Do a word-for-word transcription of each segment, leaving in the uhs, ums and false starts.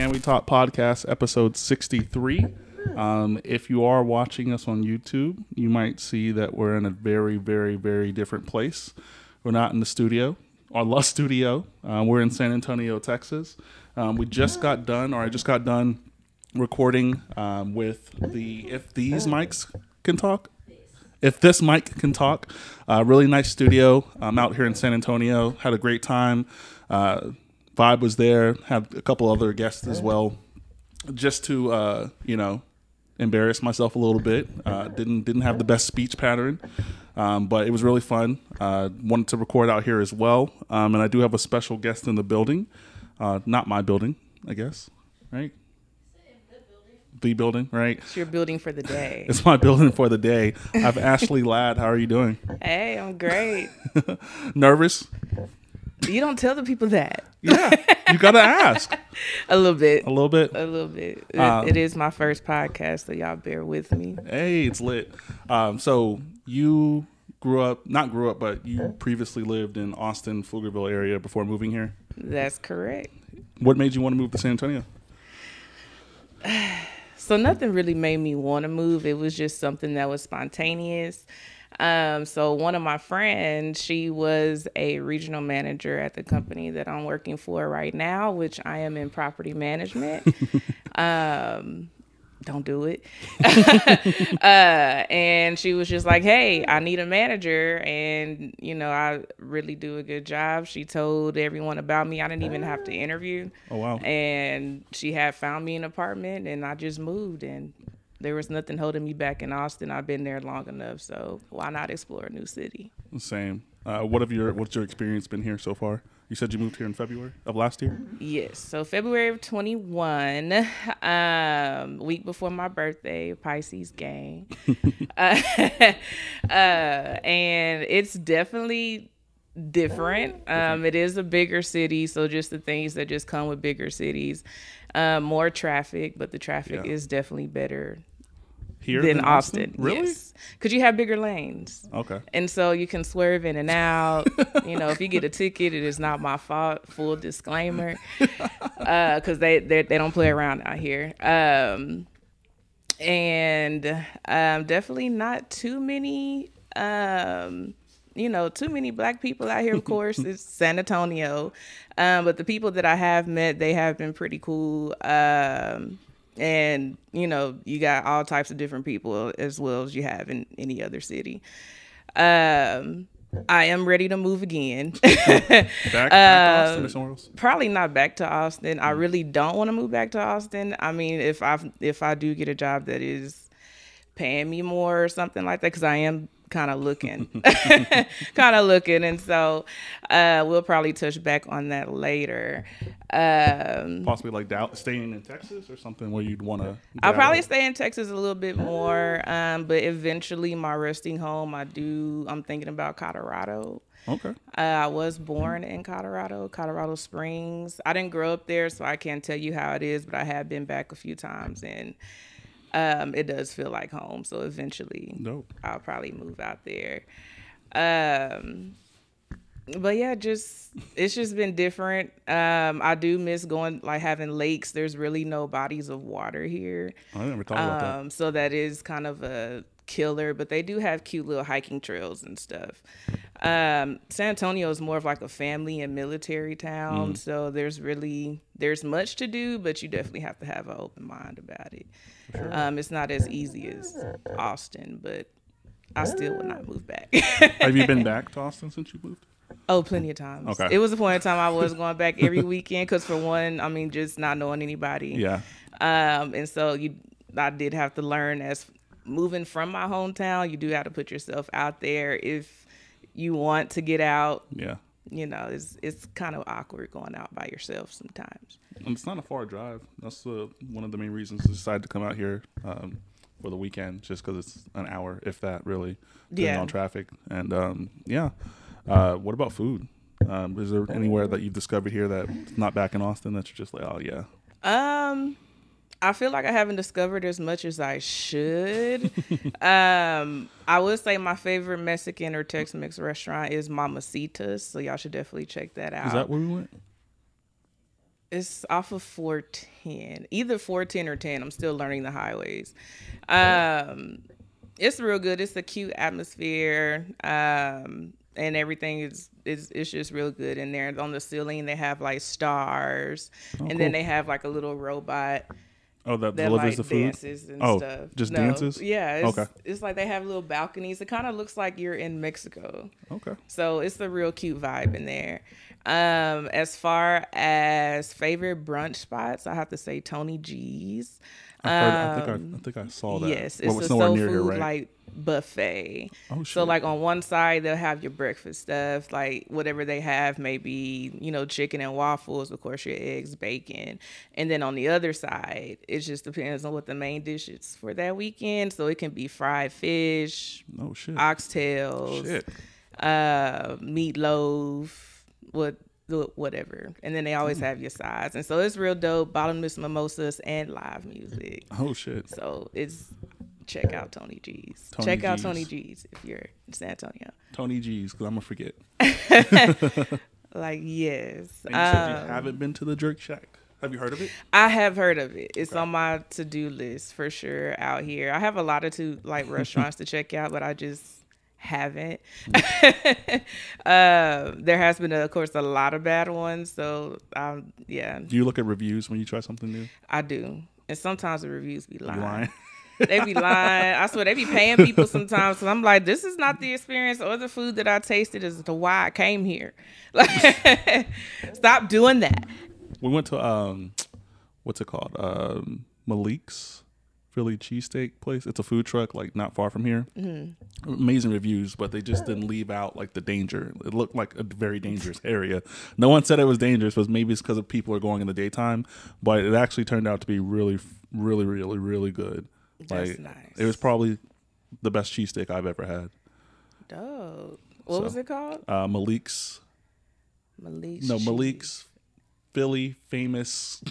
Can We Talk Podcast, episode sixty-three. Um, if you are watching us on YouTube, you might see that we're in a very, very, very different place. We're not in the studio, our Lust Studio. Uh, we're in San Antonio, Texas. Um, we just got done, or I just got done recording um, with the If These Mics Can Talk. If This Mic Can Talk. Uh, really nice studio um, out here in San Antonio. Had a great time. Uh, vibe was there. Had a couple other guests as well. Just to, uh, you know, embarrass myself a little bit. Uh, didn't didn't have the best speech pattern, um, but it was really fun. Uh, wanted to record out here as well. Um, and I do have a special guest in the building. Uh, not my building, I guess. Right? The building, right? It's your building for the day. It's my building for the day. I have Ashley Ladd. How are you doing? Hey, I'm great. Nervous? You don't tell the people that. Yeah, you gotta ask. A little bit. A little bit. A little bit. It, um, it is my first podcast, so y'all bear with me. Hey, it's lit. Um, so you grew up, not grew up, but you previously lived in Austin, Pflugerville area before moving here? That's correct. What made you want to move to San Antonio? So nothing really made me want to move. It was just something that was spontaneous. Um, so one of my friends, she was a regional manager at the company that I'm working for right now, which I am in property management. um, don't do it. uh, and she was just like, hey, I need a manager. And, you know, I really do a good job. She told everyone about me. I didn't even have to interview. Oh, wow. And she had found me an apartment and I just moved, and there was nothing holding me back in Austin. I've been there long enough, so why not explore a new city? Same. Uh, what have your what's your experience been here so far? You said you moved here in February of last year? Yes. So February of twenty-one, um, week before my birthday, Pisces gang. uh, uh, and it's definitely different. Um, it is a bigger city, so just the things that just come with bigger cities. Uh, more traffic, but the traffic yeah. is definitely better here than, than Austin. Austin? Really? Yes. Because you have bigger lanes. Okay. And so you can swerve in and out. You know, if you get a ticket, it is not my fault. Full disclaimer. Because uh, they, they they don't play around out here. Um, and um, definitely not too many... Um, you know, too many black people out here, of course. It's San Antonio. Um, but the people that I have met, they have been pretty cool. Um, and, you know, you got all types of different people as well as you have in any other city. Um, I am ready to move again. back, back uh, to Austin or somewhere else? Probably not back to Austin. Mm-hmm. I really don't want to move back to Austin. I mean, if I if I do get a job that is paying me more or something like that, because I am kind of looking kind of looking and so uh we'll probably touch back on that later. Um possibly like down, staying in Texas or something where you'd want to I'll probably of. stay in Texas a little bit more, um but eventually my resting home, I do I'm thinking about Colorado. Okay. Uh, I was born in Colorado, Colorado Springs. I didn't grow up there, so I can't tell you how it is, but I have been back a few times, and Um, it does feel like home, so eventually Dope. I'll probably move out there. Um, but yeah, just it's just been different. Um, I do miss going, like having lakes. There's really no bodies of water here. I never thought um, about that. So that is kind of a killer, but they do have cute little hiking trails and stuff. Um, San Antonio is more of like a family and military town, mm. so there's really there's much to do, but you definitely have to have an open mind about it. Sure. Um, it's not as easy as Austin, but I still would not move back. Have you been back to Austin since you moved? Oh, plenty of times. Okay. It was a point in time I was going back every weekend because, for one, I mean, just not knowing anybody. Yeah. Um, and so you, I did have to learn as. Moving from my hometown, you do have to put yourself out there if you want to get out. Yeah. You know, it's it's kind of awkward going out by yourself sometimes. And it's not a far drive. That's uh, one of the main reasons I decided to come out here um, for the weekend, just because it's an hour, if that, really, depending yeah. on traffic. And, um, yeah. Uh, what about food? Um, is there anywhere that you've discovered here that's not back in Austin that you're just like, oh, yeah? Um... I feel like I haven't discovered as much as I should. um, I would say my favorite Mexican or Tex-Mex restaurant is Mamacitas, so y'all should definitely check that out. Is that where we went? It's off of four ten, either four ten or ten. I'm still learning the highways. Um, it's real good. It's a cute atmosphere, um, and everything is is it's just real good in there. On the ceiling, they have like stars, oh, and cool. then they have like a little robot. Oh, that, that delivers like, the food. Dances and oh, stuff. Just no, dances. Yeah. It's, okay. It's like they have little balconies. It kind of looks like you're in Mexico. Okay. So it's a real cute vibe in there. Um, as far as favorite brunch spots, I have to say Tony G's. Um, I, heard, I think I, I think I saw that. Yes, well, it's, it's a soul food here, right? Like buffet. Oh shit. So like on one side they'll have your breakfast stuff, like whatever they have, maybe you know chicken and waffles, of course your eggs, bacon, and then on the other side it just depends on what the main dish is for that weekend. So it can be fried fish, oh shit, oxtails, shit. uh, meatloaf. What whatever, and then they always mm. have your sides, and so it's real dope. Bottomless mimosas and live music. Oh shit! So it's check out Tony G's. Tony check G's. out Tony G's if you're in San Antonio. Tony G's, because I'm gonna forget. Like yes, and you, um, said you haven't been to the Jerk Shack. Have you heard of it? I have heard of it. It's okay. On my to do list for sure out here. I have a lot of to like restaurants to check out, but I just. haven't uh, there has been of course a lot of bad ones, so um yeah. Do you look at reviews when you try something new? I do, and sometimes the reviews be lying, lying? They be lying. I swear they be paying people sometimes, so I'm like, this is not the experience or the food that I tasted as to why I came here. Like, stop doing that. We went to um what's it called um Malik's Philly cheesesteak place. It's a food truck like not far from here. Mm-hmm. Amazing reviews, but they just didn't leave out like the danger. It looked like a very dangerous area. No one said it was dangerous, but maybe it's because of people are going in the daytime, but it actually turned out to be really really really really good. That's like nice. It was probably the best cheesesteak I've ever had. Dope. What so, was it called? Uh, Malik's Malik's No, Malik's cheese. Philly famous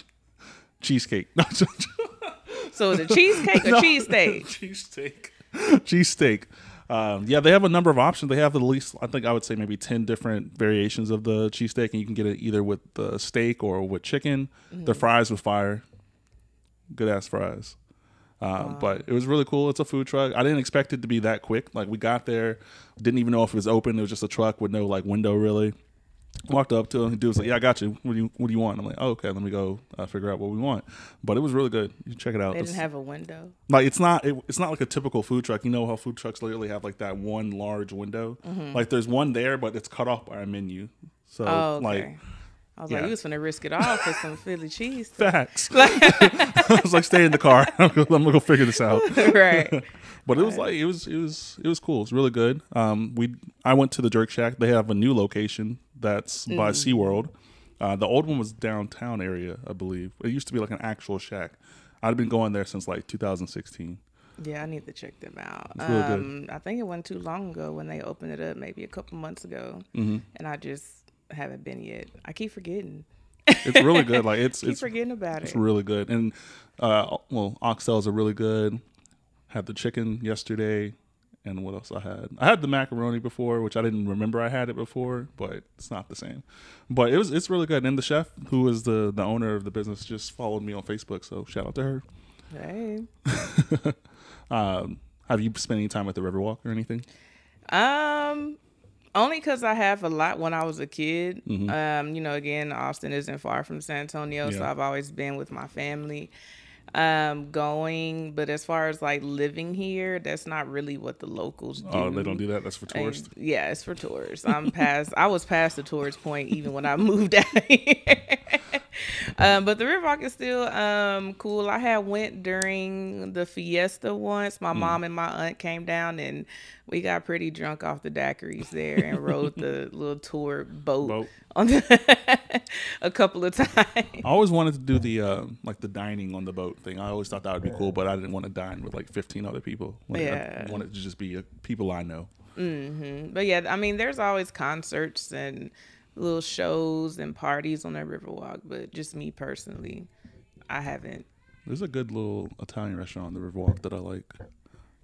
cheesecake. So is it cheesecake or no, cheesesteak? Cheesesteak. Cheesesteak. Um, yeah, they have a number of options. They have at least, I think I would say maybe ten different variations of the cheesesteak, and you can get it either with the steak or with chicken. Mm-hmm. The fries were fire. Good ass fries. Um, wow. But it was really cool. It's a food truck. I didn't expect it to be that quick. Like we got there, didn't even know if it was open. It was just a truck with no like window really. Walked up to him, the dude was like, yeah, I got you. What do you, what do you want? I'm like, oh, okay, let me go uh, figure out what we want. But it was really good. You check it out. They didn't it's, have a window. Like, it's not it, it's not like a typical food truck. You know how food trucks literally have, like, that one large window? Mm-hmm. Like, there's one there, but it's cut off by a menu. So, oh, okay. like... I was yeah. like, you was going to risk it all for some Philly cheese. Facts. I was like, stay in the car. I'm going to go figure this out. Right. But it was like, it was, it was, it was cool. It's really good. Um, we, I went to the Jerk Shack. They have a new location that's mm. by SeaWorld. Uh, the old one was downtown area, I believe. It used to be like an actual shack. I'd been going there since like two thousand sixteen. Yeah, I need to check them out. It's really um, good. I think it wasn't too long ago when they opened it up, maybe a couple months ago. Mm-hmm. And I just... haven't been yet. I keep forgetting. It's really good. Like it's keep it's, forgetting about it's it. It's really good. And uh well, oxtails are really good. Had the chicken yesterday, and what else I had? I had the macaroni before, which I didn't remember I had it before, but it's not the same. But it was it's really good. And the chef, who is the the owner of the business, just followed me on Facebook, so shout out to her. Hey. um, have you spent any time at the Riverwalk or anything? Um. Only because I have a lot when I was a kid. Mm-hmm. Um, you know, again, Austin isn't far from San Antonio, yeah. So I've always been with my family um, going. But as far as, like, living here, that's not really what the locals do. Oh, they don't do that? That's for tourists? And, yeah, it's for tourists. I'm past, I was past the tourist point even when I moved out here. Um, but the Riverwalk is still um, cool. I had went during the fiesta once. My mm. mom and my aunt came down, and we got pretty drunk off the daiquiris there and rode the little tour boat, boat. on the a couple of times. I always wanted to do the uh, like the dining on the boat thing. I always thought that would be cool, but I didn't want to dine with like fifteen other people. Like, yeah. I wanted to just be people I know. Mm-hmm. But yeah, I mean, there's always concerts and little shows and parties on that Riverwalk, but just me personally, I haven't. There's a good little Italian restaurant on the Riverwalk that I like.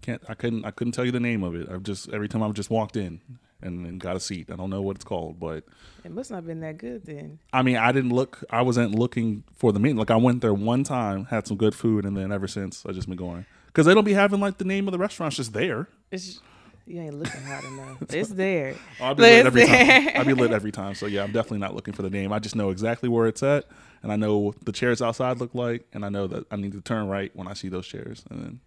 Can't I couldn't I couldn't tell you the name of it. I've just every time I've just walked in, and, and got a seat. I don't know what it's called, but it must not have been that good then. I mean, I didn't look. I wasn't looking for the meeting. Like, I went there one time, had some good food, and then ever since I've just been going, because they don't be having like the name of the restaurant. It's just there. It's, you ain't looking hot enough. It's there. I'll be lit every time. I'll be lit every time. So yeah, I'm definitely not looking for the name. I just know exactly where it's at, and I know what the chairs outside look like, and I know that I need to turn right when I see those chairs, and then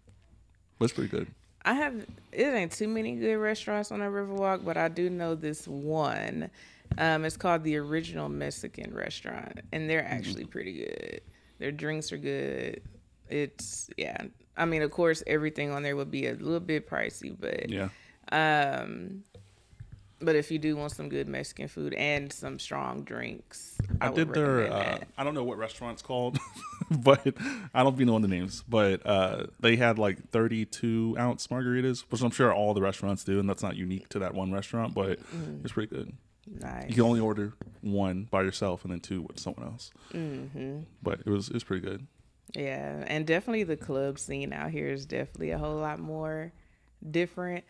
it's pretty good. I have, it ain't too many good restaurants on the Riverwalk, but I do know this one. Um, it's called the Original Mexican Restaurant, and they're actually pretty good. Their drinks are good. It's, yeah. I mean, of course, everything on there would be a little bit pricey, but yeah. Um, but if you do want some good Mexican food and some strong drinks, I, I did their. Uh, I don't know what restaurant's called, but I don't be knowing the names. But uh, they had like thirty-two ounce margaritas, which I'm sure all the restaurants do, and that's not unique to that one restaurant. But mm. it's pretty good. Nice. You can only order one by yourself and then two with someone else. Mm-hmm. But it was it was pretty good. Yeah, and definitely the club scene out here is definitely a whole lot more different.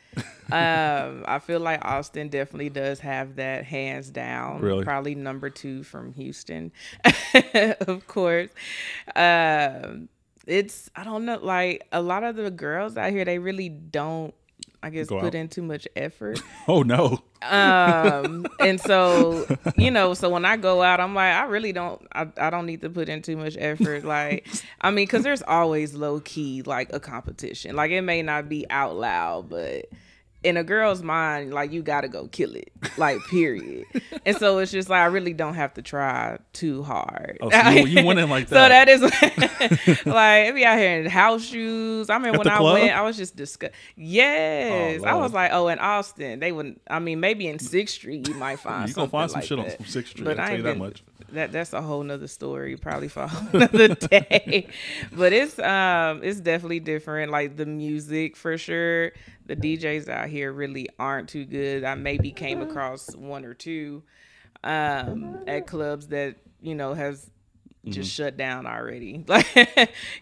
um I feel like Austin definitely does have that, hands down. Really? Probably number two from Houston. Of course. Um it's, I don't know, like a lot of the girls out here, they really don't, I guess, Go put out. in too much effort. Oh no. Um and so, you know, so when I go out, I'm like, I really don't I, I don't need to put in too much effort. Like, I mean, because there's always low key like a competition. Like, it may not be out loud, but in a girl's mind, like, you gotta go kill it. Like, period. And so it's just like, I really don't have to try too hard. Oh, so you, you went in like that. So that is like, it be out here in house shoes. I mean, At when I club? went, I was just disgusted. Yes. Oh, I was like, oh, in Austin, they wouldn't, I mean, maybe in Sixth Street, you might find you something. You're going to find some like shit that. on Sixth Street, but I'll tell you that been, much. That, that's a whole nother story, probably for a whole nother day. But it's, um, it's definitely different. Like, the music, for sure. The D Js out here really aren't too good. I maybe came across one or two um, at clubs that, you know, has just mm-hmm. shut down already. Like,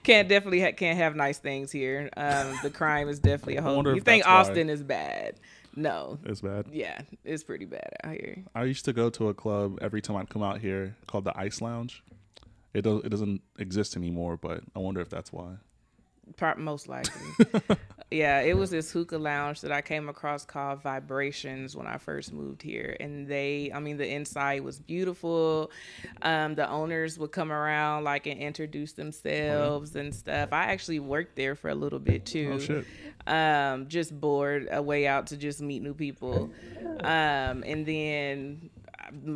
can't definitely ha- can't have nice things here. Um, the crime is definitely a whole. You think Austin why. is bad? No, it's bad. Yeah, it's pretty bad out here. I used to go to a club every time I'd come out here called the Ice Lounge. It does. It doesn't exist anymore, but I wonder if that's why. Most likely. Yeah, it was this hookah lounge that I came across called Vibrations when I first moved here, and they, I mean, the inside was beautiful. Um, the owners would come around like and introduce themselves and stuff. I actually worked there for a little bit too. Oh, shit. Um, just bored, a way out to just meet new people. Um, and then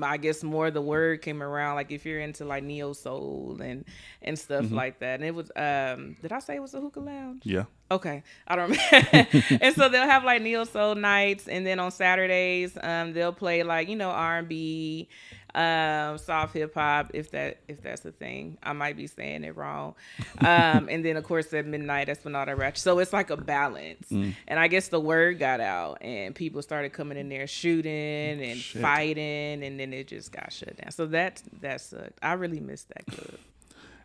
I guess more of the word came around, like if you're into like neo soul and and stuff mm-hmm. like that. And it was, um, did I say it was a hookah lounge? Yeah. Okay, I don't remember. And so they'll have like neo soul nights, and then on Saturdays, um, they'll play like, you know, R and B, um, soft hip hop, if that if that's the thing. I might be saying it wrong. Um, and then of course at midnight, that's when all that ratchet. So it's like a balance. Mm. And I guess the word got out, and people started coming in there shooting and Shit. fighting, and then it just got shut down. So that that sucked. I really missed that club.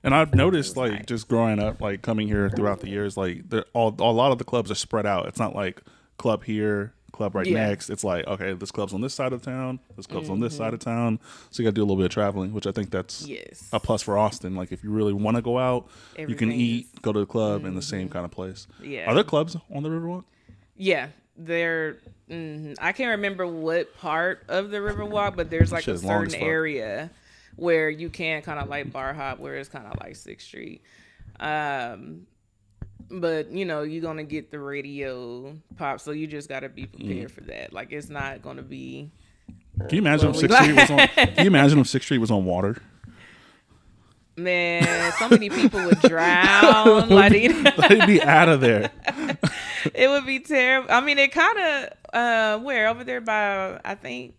And I've noticed, like, nice. just growing up, like, coming here throughout the years, like, all, a lot of the clubs are spread out. It's not, like, club here, club right yeah. next. It's like, okay, this club's on this side of town, this club's mm-hmm. on this side of town. So you got to do a little bit of traveling, which I think that's yes. a plus for Austin. Like, if you really want to go out, Everything you can eat, is... go to the club mm-hmm. in the same kind of place. Yeah. Are there clubs on the Riverwalk? Yeah. There, mm-hmm. I can't remember what part of the Riverwalk, but there's, like, Shit, a certain area where you can kind of like bar hop, where it's kind of like Sixth Street. Um, but, you know, you're going to get the radio pop, so you just got to be prepared mm. for that. Like, it's not going to be... Can you imagine if Sixth Street was on, can you imagine if Sixth Street was on water? Man, so many people would drown. Like, they'd be out of there. It would be terrible. I mean, it kind of... Uh, where? Over there by, I think...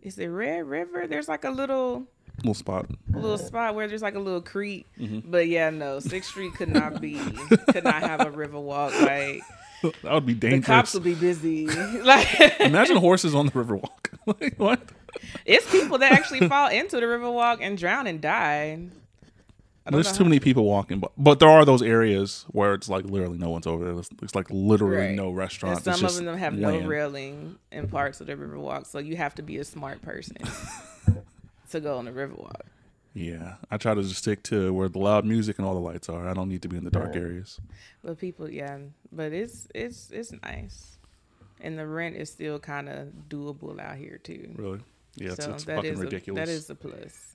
Is it Red River? There's like a little... little spot a little spot where there's like a little creek mm-hmm. but yeah, no, Sixth Street could not be could not have a river walk. Like, that would be dangerous. The cops would be busy. Like, imagine horses on the river walk. Like, what? It's people that actually fall into the river walk and drown and die. I don't There's know too many people walking, but but there are those areas where it's like literally no one's over there. It's, it's like literally right. no restaurant. And some it's of them have land. no railing in parts of the Riverwalk, so you have to be a smart person to go on the Riverwalk. Yeah, I try to just stick to where the loud music and all the lights are. I don't need to be in the dark areas. But people, yeah, but it's it's it's nice, and the rent is still kind of doable out here too. Really? Yeah, so it's, it's that fucking is ridiculous. A, that is the plus.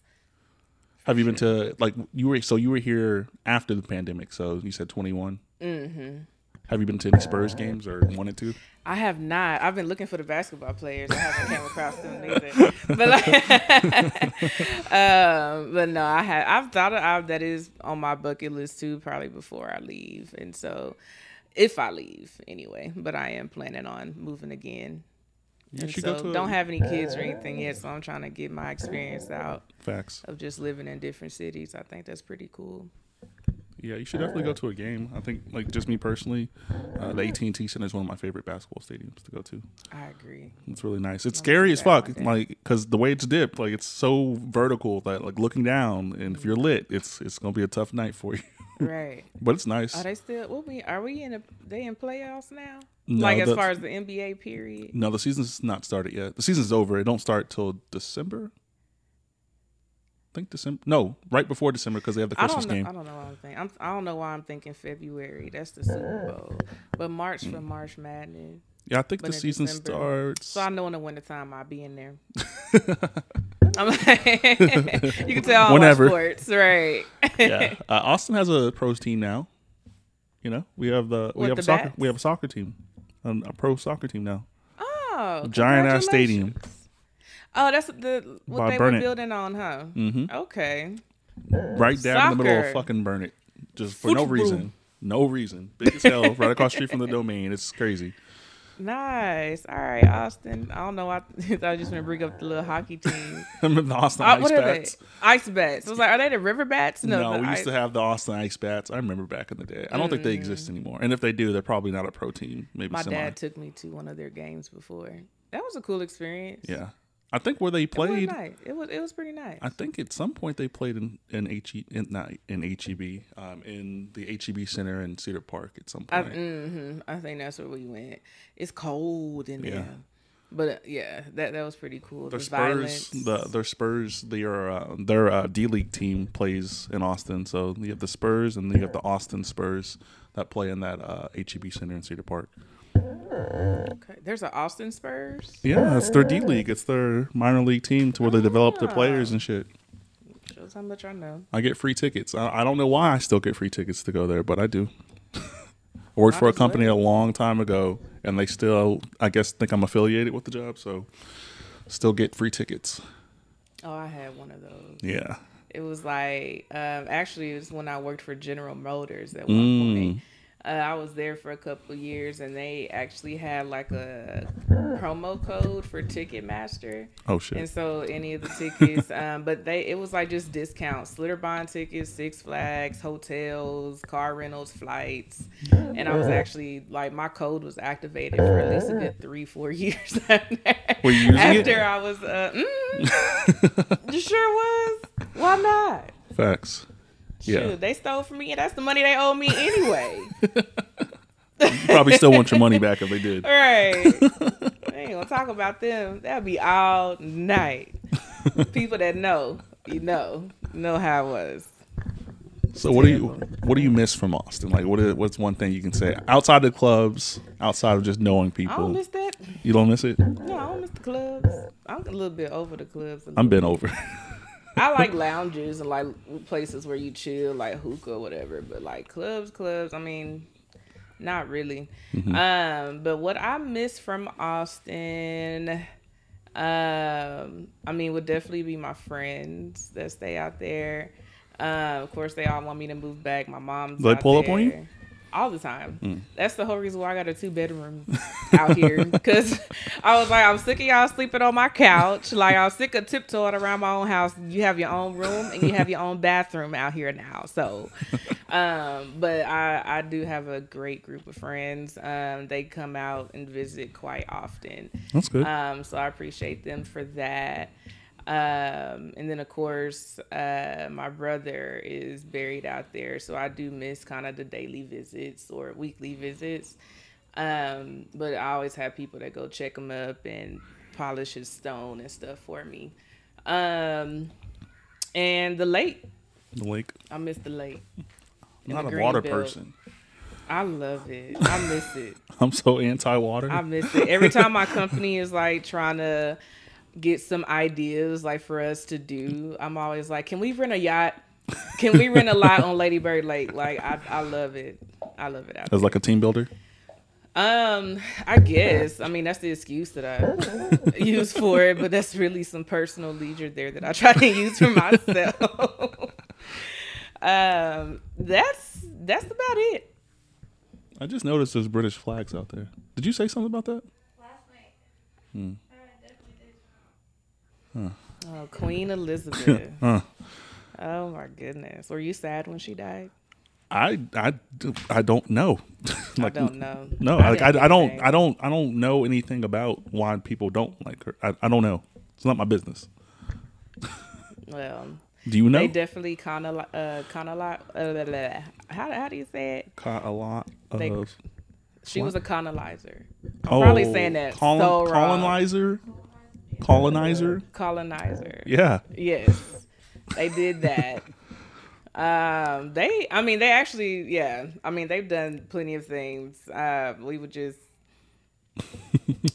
Have you been to, like, you were, so you were here after the pandemic, so you said twenty-one? Mm-hmm. Have you been to any Spurs games or wanted to? I have not. I've been looking for the basketball players. I haven't come across them either. But, like, um, but no, I have, I've thought of, I've, that is on my bucket list, too, probably before I leave. And so, if I leave, anyway, but I am planning on moving again. You and so a, don't have any kids or anything yet, so I'm trying to get my experience out. Facts. Of just living in different cities. I think that's pretty cool. Yeah, you should definitely go to a game. I think, like, just me personally, uh, the A T and T Center is one of my favorite basketball stadiums to go to. I agree. It's really nice. It's I'm scary as fuck, like, because the way it's dipped, like, it's so vertical that, like, looking down, and if you're lit, it's it's gonna be a tough night for you. Right. But it's nice. Are they still? What we are we in? A, they in playoffs now? No, like as far as the N B A period. No, the season's not started yet. The season's over. It don't start till December. I think December. No, right before December because they have the Christmas I know, game. I don't know why I'm thinking. I'm, I don't know why I'm thinking February. That's the Super Bowl. But March mm. for March Madness. Yeah, I think but the season December, starts. So I know in the wintertime I'll be in there. I'm like, you can tell I watch sports, right? Yeah, uh, Austin has a pros team now. You know, we have the we With have the a soccer bats? we have a soccer team, um, a pro soccer team now. Oh, giant ass stadium. Oh, that's the what By they Burnett. were building on, huh? Mm-hmm. Okay. Right down soccer. in the middle of fucking Burnett, just for Football. no reason, no reason. Big as hell, right across the street from the Domain. It's crazy. Nice. All right, Austin. I don't know. I, I was just going to bring up the little hockey team. Remember the Austin uh, Ice what Bats? Are they? Ice Bats. I was like, are they the River Bats? No, no we ice... used to have the Austin Ice Bats. I remember back in the day. I don't mm. think they exist anymore. And if they do, they're probably not a pro team. Maybe My semi. dad took me to one of their games before. That was a cool experience. Yeah. I think where they played. It was nice. It was, it was pretty nice. I think at some point they played in, in, H E, in, not in H E B, um, in the H E B Center in Cedar Park at some point. I, mm-hmm. I think that's where we went. It's cold in yeah. there. But uh, yeah, that that was pretty cool. Their the Spurs, the, their Spurs, their, uh, their uh, D-League team plays in Austin. So you have the Spurs and you have the Austin Spurs that play in that uh, H E B Center in Cedar Park. Okay. There's an Austin Spurs. Yeah, it's their D League. It's their minor league team to where they oh, develop their players and shit. Shows how much I know. I get free tickets. I, I don't know why I still get free tickets to go there, but I do. I worked I for a company live. a long time ago, and they still, I guess, think I'm affiliated with the job, so still get free tickets. Oh, I had one of those. Yeah. It was like, um, actually, it was when I worked for General Motors at one mm. point. Uh, I was there for a couple of years, and they actually had like a promo code for Ticketmaster. Oh shit! And so any of the tickets, um, but they it was like just discounts: Slitterbond tickets, Six Flags, hotels, car rentals, flights. And I was actually like, my code was activated for at least a good three, four years. Were you using after it? I was, uh, mm, you sure was. Why not? Facts. Shoot, yeah. They stole from me, and that's the money they owe me anyway. You probably still want your money back if they did. Right. I ain't gonna talk about them. That'll be all night. People that know, you know, know how it was. So it's what terrible. do you what do you miss from Austin? Like, what is what's one thing you can say outside the clubs, outside of just knowing people? I don't miss that. You don't miss it? No, I don't miss the clubs. I'm a little bit over the clubs. I'm been bit. over. I like lounges and like places where you chill, like hookah or whatever. But like clubs, clubs, I mean, not really. Mm-hmm. Um, but what I miss from Austin, um, I mean, would definitely be my friends that stay out there. Uh, of course, they all want me to move back. My mom's They pull there. up on you? All the time. Mm. That's the whole reason why I got a two bedroom out here. Because I was like, I'm sick of y'all sleeping on my couch. Like, I'm sick of tiptoeing around my own house. You have your own room and you have your own bathroom out here now. So, um, but I, I do have a great group of friends. Um, they come out and visit quite often. That's good. Um, so I appreciate them for that. Um, and then of course, uh, my brother is buried out there. So I do miss kind of the daily visits or weekly visits. Um, but I always have people that go check him up and polish his stone and stuff for me. Um, and the lake, the lake, I miss the lake. I'm not a water person. I love it. I miss it. I'm so anti-water. I miss it. Every time my company is like trying to get some ideas like for us to do, I'm always like, can we rent a yacht? Can we rent a lot on Lady Bird Lake? Like, I, I love it. I love it. As like a team builder? Um, I guess. I mean, that's the excuse that I use for it, but that's really some personal leisure there that I try to use for myself. um, that's that's about it. I just noticed there's British flags out there. Did you say something about that? Last night. Hmm. I definitely did. Huh. Oh, Queen Elizabeth. huh. Oh my goodness. Were you sad when she died? I I, I don't know. like, I don't know. No, I like, I, I don't I don't I don't know anything about why people don't like her. I, I don't know. It's not my business. Well. Do you know? They definitely kind of uh, kind of like uh, how how do you say it? Caught a lot of. They, she what? was a colonizer. I'm oh, probably saying that colon, so colonizer, colonizer, colonizer. Yeah. Yes, they did that. um, they, I mean, they actually, yeah. I mean, they've done plenty of things. Uh, we would just.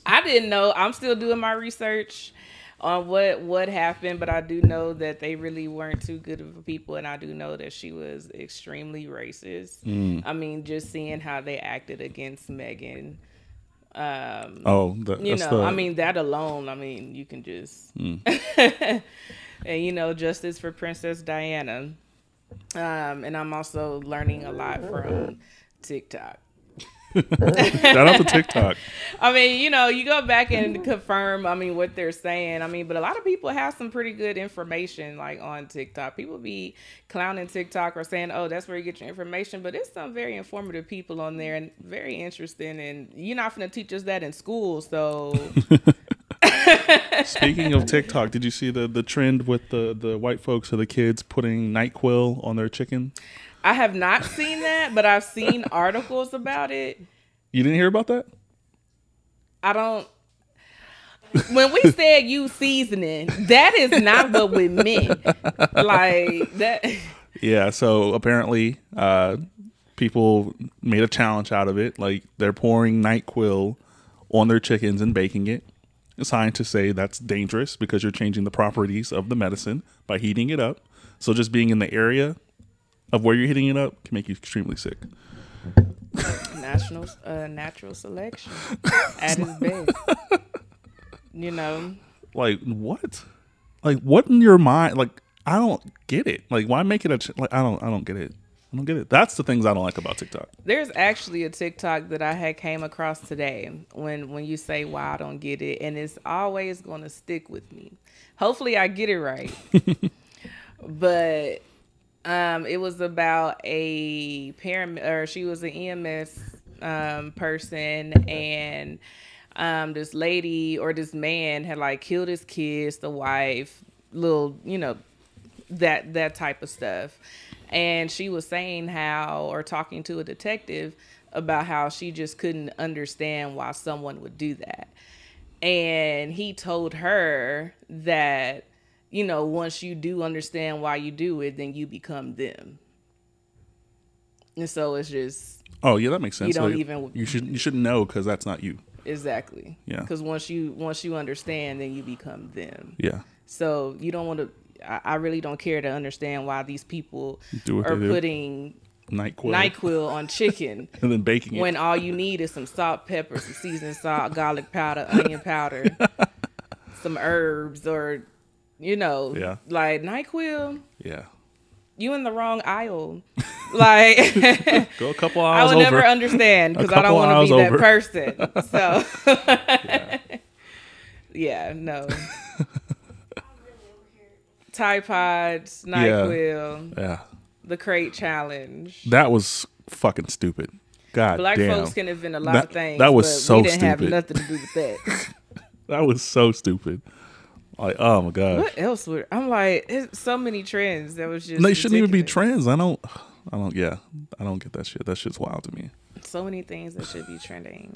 I didn't know. I'm still doing my research on what what happened, but I do know that they really weren't too good of people, and I do know that she was extremely racist. Mm. I mean, just seeing how they acted against Meghan. Um, oh, that, you know, the... I mean, that alone, I mean, you can just, mm. and you know, justice for Princess Diana. Um, and I'm also learning a lot from TikTok. Shout out to TikTok. I mean, you know, you go back and confirm, I mean, what they're saying. I mean, but a lot of people have some pretty good information, like on TikTok. People be clowning TikTok or saying, oh, that's where you get your information. But there's some very informative people on there and very interesting. And you're not going to teach us that in school. So speaking of TikTok, did you see the, the trend with the, the white folks or the kids putting NyQuil on their chicken? I have not seen that, but I've seen articles about it. You didn't hear about that? I don't. When we said you seasoning, that is not what we meant. Like that. Yeah. So apparently, uh, people made a challenge out of it. Like they're pouring NyQuil on their chickens and baking it. Scientists say that's dangerous because you're changing the properties of the medicine by heating it up. So just being in the area of where you're hitting it up can make you extremely sick. National, uh, natural selection at its best. You know, like what? Like what in your mind? Like I don't get it. Like why make it a? Ch- like I don't. I don't get it. I don't get it. That's the things I don't like about TikTok. There's actually a TikTok that I had came across today. When when you say why I don't get it, and it's always going to stick with me. Hopefully, I get it right. But. Um, it was about a param- or she was an E M S um, person, and um, this lady or this man had like killed his kids, the wife, little, you know, that that type of stuff. And she was saying how, or talking to a detective about how she just couldn't understand why someone would do that. And he told her that, you know, once you do understand why you do it, then you become them. And so it's just... Oh, yeah, that makes sense. You don't like, even... You should, you should know because that's not you. Exactly. Yeah. Because once you, once you understand, then you become them. Yeah. So you don't want to... I, I really don't care to understand why these people do what are they do. putting... NyQuil. NyQuil on chicken. And then baking it. When all you need is some salt, pepper, some seasoned salt, garlic powder, onion powder, some herbs or... You know, yeah. Like NyQuil. Yeah, you in the wrong aisle. Like, go a couple aisles over. I will never understand because I don't want to be that person. So, yeah. yeah, no. Tide Pods, NyQuil, yeah. yeah, the crate challenge. That was fucking stupid. God, black damn. folks can invent a lot that, of things. That was but so we didn't stupid. Have nothing to do with that. That was so stupid. Like, oh my god. What else would I'm like? There's so many trends that was just. They ridiculous. Shouldn't even be trends. I don't. I don't. Yeah, I don't get that shit. That shit's wild to me. So many things that should be trending.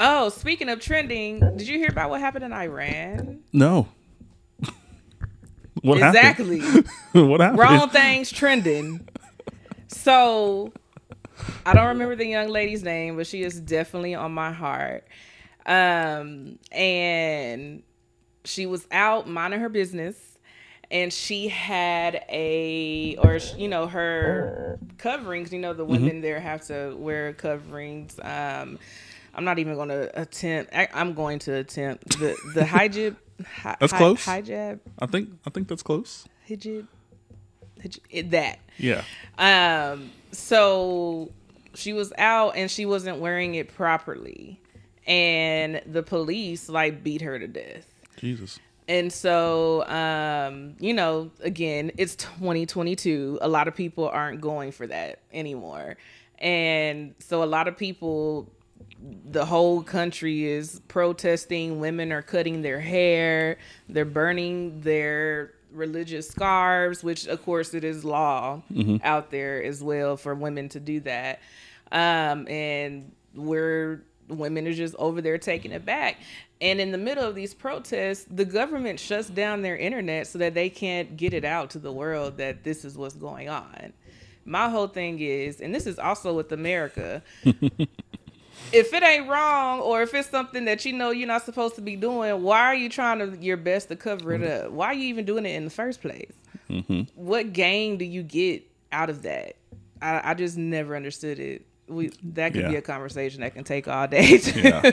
Oh, speaking of trending, did you hear about what happened in Iran? No. What exactly. Happened? What happened? Wrong things trending. So, I don't remember the young lady's name, but she is definitely on my heart. Um, and she was out minding her business, and she had a, or you know, her coverings. You know, the women mm-hmm. there have to wear coverings. Um, I'm not even going to attempt. I, I'm going to attempt the the hijab. Hi, that's hi, close. Hijab. I think. I think that's close. Hijab. Hijab. That. Yeah. Um. So she was out and she wasn't wearing it properly, and the police like beat her to death. Jesus. And so, um, you know, again, it's twenty twenty-two. A lot of people aren't going for that anymore. And so a lot of people, the whole country is protesting. Women are cutting their hair. They're burning their religious scarves, which, of course, it is law mm-hmm. out there as well for women to do that. Um, and we're women are just over there taking it back. And in the middle of these protests, the government shuts down their internet so that they can't get it out to the world that this is what's going on. My whole thing is, and this is also with America, if it ain't wrong or if it's something that you know you're not supposed to be doing, why are you trying to your best to cover it up? Why are you even doing it in the first place? Mm-hmm. What gain do you get out of that? I, I just never understood it. We, that could yeah. be a conversation that can take all day yeah.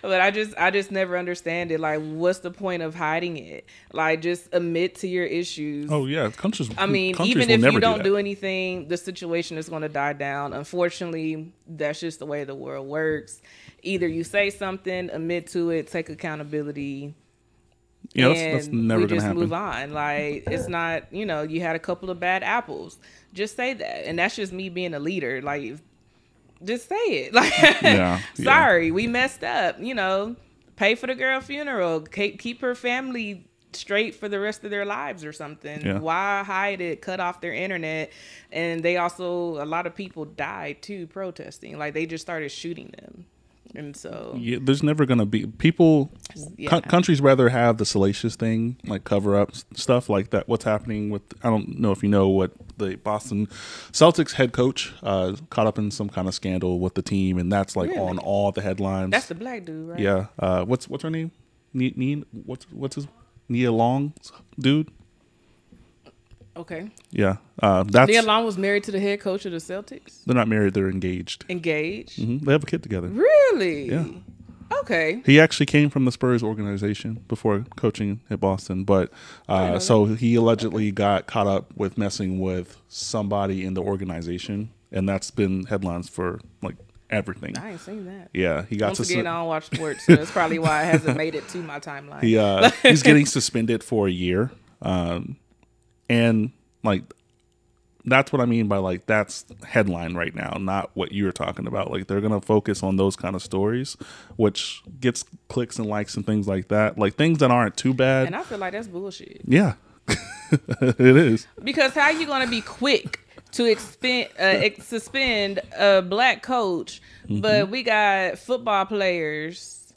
but I just I just never understand it. Like, what's the point of hiding it? Like, just admit to your issues. Oh yeah, countries I mean countries even if you don't do, do anything, the situation is going to die down. Unfortunately, that's just the way the world works. Either you say something, admit to it, take accountability. Yeah, that's, that's never we gonna just happen. Move on. Like, it's not, you know, you had a couple of bad apples, just say that. And that's just me being a leader. Like, just say it. Like, yeah, sorry, yeah. we messed up. You know, pay for the girl funeral. Keep, keep her family straight for the rest of their lives or something. Yeah. Why hide it? Cut off their internet. And they also, a lot of people died too protesting. Like, they just started shooting them. And so yeah, there's never going to be people. Yeah. Co- countries rather have the salacious thing, like cover up stuff like that. What's happening with, I don't know if you know what the Boston Celtics head coach uh, caught up in some kind of scandal with the team. And that's like really? on all the headlines. That's the black dude, right? Yeah. Uh, what's what's her name? Nia, Nia, what's, what's his Nia Long dude? Okay. Yeah. Uh, that's, Nia Long was married to the head coach of the Celtics? They're not married. They're engaged. Engaged? Mm-hmm. They have a kid together. Really? Yeah. Okay. He actually came from the Spurs organization before coaching at Boston. But uh, so that. he allegedly okay. got caught up with messing with somebody in the organization. And that's been headlines for like everything. I ain't seen that. Yeah. He got Once to again, su- I don't watch sports. So that's probably why it hasn't made it to my timeline. He, uh, he's getting suspended for a year. Um And like, that's what I mean by like, that's headline right now, not what you're talking about. Like, they're going to focus on those kind of stories, which gets clicks and likes and things like that. Like, things that aren't too bad. And I feel like that's bullshit. Yeah, it is. Because how are you going to be quick to expend, uh, ex- suspend a black coach, mm-hmm. but we got football players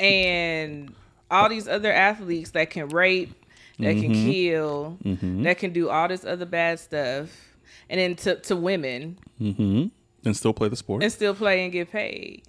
and all these other athletes that can rape, that can mm-hmm. kill, mm-hmm. that can do all this other bad stuff, and then to, to women. Mm-hmm. And still play the sport. And still play and get paid.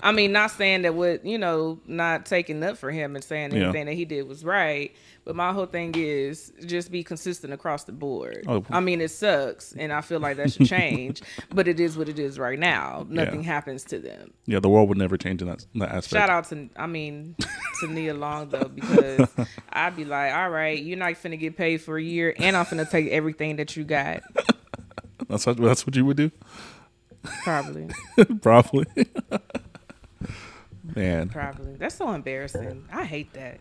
I mean, not saying that what, you know, not taking up for him and saying anything yeah. that he did was right, but my whole thing is just be consistent across the board. Oh. I mean, it sucks, and I feel like that should change, but it is what it is right now. Nothing yeah. happens to them. Yeah, the world would never change in that, in that aspect. Shout out to, I mean, to Nia Long, though, because I'd be like, all right, you're not finna get paid for a year, and I'm finna take everything that you got. That's what, that's what you would do? Probably. Probably. Man. Probably. That's so embarrassing. I hate that.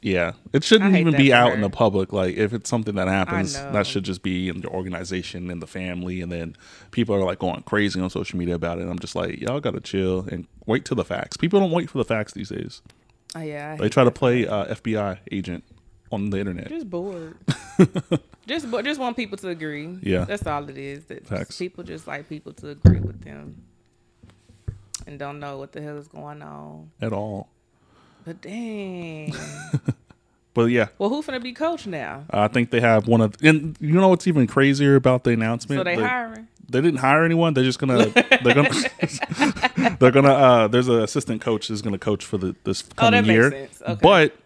Yeah. It shouldn't even be out her. in the public. Like, if it's something that happens, that should just be in the organization and the family. And then people are like going crazy on social media about it. And I'm just like, y'all got to chill and wait till the facts. People don't wait for the facts these days. Oh yeah. They try to play uh, F B I agent on the internet. Just bored. just bo- just want people to agree. Yeah. That's all it is. That just people just like people to agree with them and don't know what the hell is going on at all. But dang. But yeah. Well, who's gonna be coach now? I think they have one of, and you know what's even crazier about the announcement? So they, they hiring. They didn't hire anyone. They're just gonna. They're gonna. they're gonna. Uh, there's an assistant coach that's gonna coach for the this coming oh, that year. Makes sense. Okay. But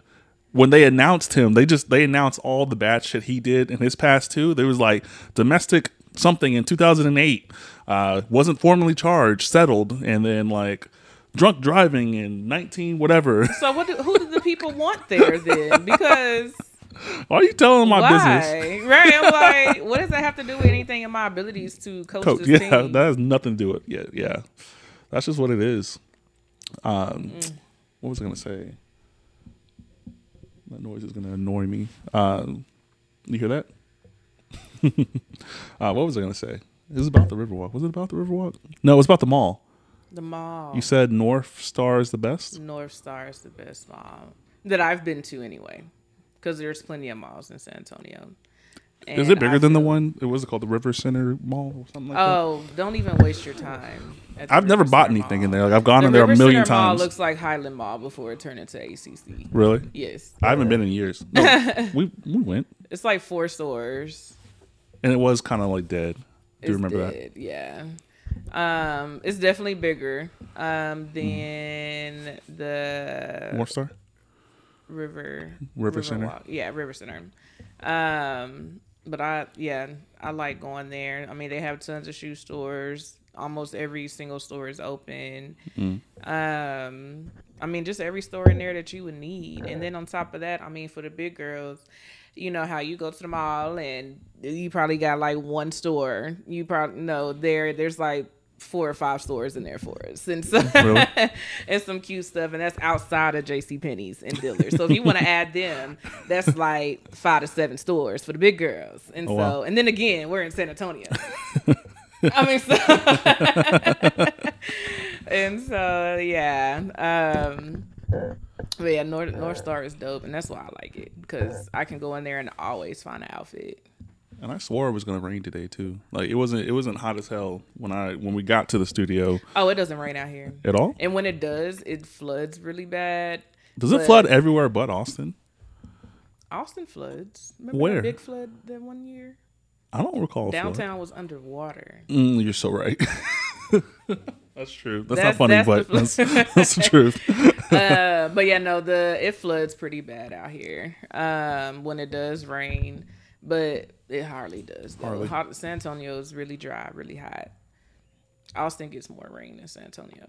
when they announced him, they just they announced all the bad shit he did in his past too. There was like domestic something in two thousand eight. Uh, wasn't formally charged, settled, and then like. Drunk driving in nineteen whatever. So what? Do, who do the people want there then? Because why are you telling my why? business? Right? I'm like, what does that have to do with anything in my abilities to coach, coach this yeah, team? Yeah, that has nothing to do with it. Yeah, yeah, that's just what it is. Um, mm. What was I gonna say? That noise is gonna annoy me. Um, you hear that? uh, what was I gonna say? It was about the Riverwalk. Was it about the Riverwalk? No, it was about the mall. The mall. You said North Star is the best? North Star is the best mall that I've been to anyway, because there's plenty of malls in San Antonio. And is it bigger I than feel, the one? It was called the River Center Mall or something like oh, that? Oh, don't even waste your time. I've River never bought Center anything Mall. in there. Like I've gone the in there River a million Center times. Mall looks like Highland Mall before it turned into A C C. Really? Yes. I haven't been in years. No, we we went. It's like four stores. And it was kind of like dead. Do it's you remember dead, that? Yeah. Um, it's definitely bigger um, than mm. the North Star River River, River Center. Walk. Yeah, River Center. Um, but I yeah I like going there. I mean, they have tons of shoe stores. Almost every single store is open. Mm. Um, I mean, just every store in there that you would need. And then on top of that, I mean, for the big girls. You know how you go to the mall and you probably got like one store. You probably know there. There's like four or five stores in there for us, and so really? and some cute stuff. And that's outside of J C Penney's and Dillard's. So if you want to add them, that's like five to seven stores for the big girls. And oh, so, wow. and then again, we're in San Antonio. I mean, so and so yeah. Um, But yeah, North, North Star is dope, and that's why I like it, because I can go in there and always find an outfit. And I swore it was gonna rain today too. Like it wasn't. It wasn't hot as hell when I when we got to the studio. Oh, it doesn't rain out here at all. And when it does, it floods really bad. Does it flood everywhere but Austin? Austin floods. Remember Where? That big flood that one year? I don't recall. Downtown was underwater. Mm, you're so right. That's true. That's, that's not funny, that's but the that's, that's the truth. uh, but yeah, no, the it floods pretty bad out here um, when it does rain, but it hardly does. Hardly. San Antonio is really dry, really hot. Austin gets more rain than San Antonio.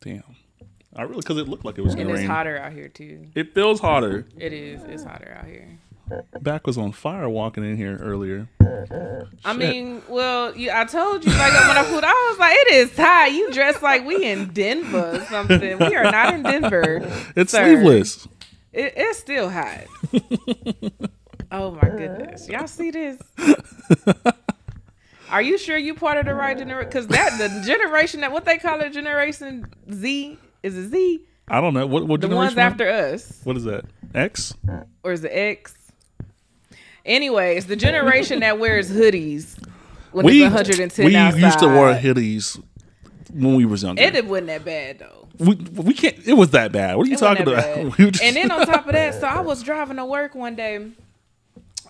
Damn, I really because it looked like it was going to rain. It's hotter out here too. It feels hotter. It is. It's hotter out here. Back was on fire walking in here earlier. I Shit. mean, well, you, I told you like when I put, I was like, it is hot. You dress like we in Denver or something. We are not in Denver. It's sir. sleeveless. It, it's still hot. Oh my goodness, y'all see this? Are you sure you part of the right generation? Because that the generation that what they call it, Generation Z, is a Z. I don't know what what the ones after us. What is that? X or is it X? Anyway, it's the generation that wears hoodies when we, it's one hundred ten we outside. We used to wear hoodies when we was younger. It wasn't that bad, though. We we can't. It was that bad. What are you it talking about? We just... And then on top of that, so I was driving to work one day,